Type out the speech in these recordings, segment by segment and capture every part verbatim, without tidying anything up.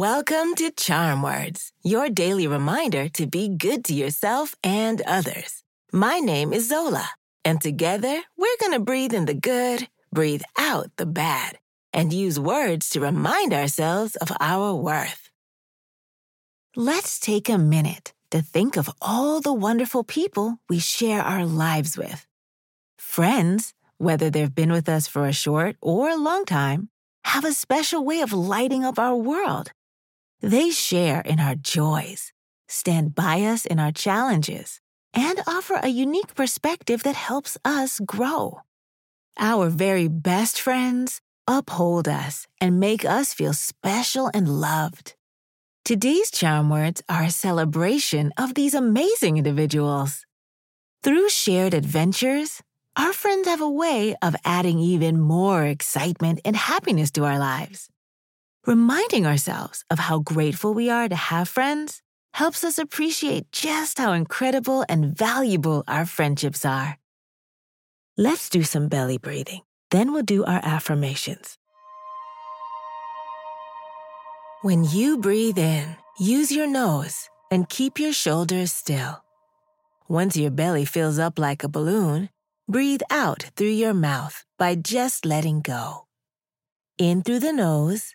Welcome to Charm Words, your daily reminder to be good to yourself and others. My name is Zola, and together we're going to breathe in the good, breathe out the bad, and use words to remind ourselves of our worth. Let's take a minute to think of all the wonderful people we share our lives with. Friends, whether they've been with us for a short or a long time, have a special way of lighting up our world. They share in our joys, stand by us in our challenges, and offer a unique perspective that helps us grow. Our very best friends uphold us and make us feel special and loved. Today's charm words are a celebration of these amazing individuals. Through shared adventures, our friends have a way of adding even more excitement and happiness to our lives. Reminding ourselves of how grateful we are to have friends helps us appreciate just how incredible and valuable our friendships are. Let's do some belly breathing, then we'll do our affirmations. When you breathe in, use your nose and keep your shoulders still. Once your belly fills up like a balloon, breathe out through your mouth by just letting go. In through the nose,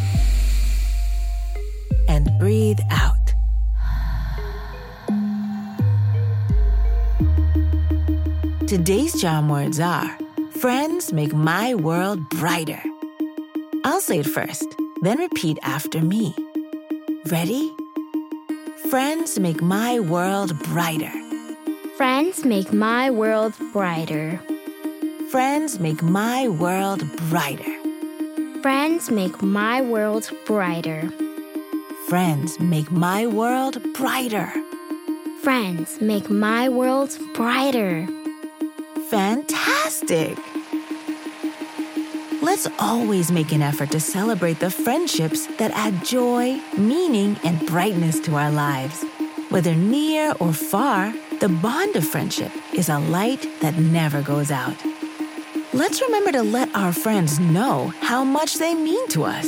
and breathe out. Today's charm words are, friends make my world brighter. I'll say it first, then repeat after me. Ready? Friends make my world brighter. Friends make my world brighter. Friends make my world brighter. Friends make my world brighter. Friends make my world brighter. Friends make my world brighter. Fantastic! Let's always make an effort to celebrate the friendships that add joy, meaning, and brightness to our lives. Whether near or far, the bond of friendship is a light that never goes out. Let's remember to let our friends know how much they mean to us.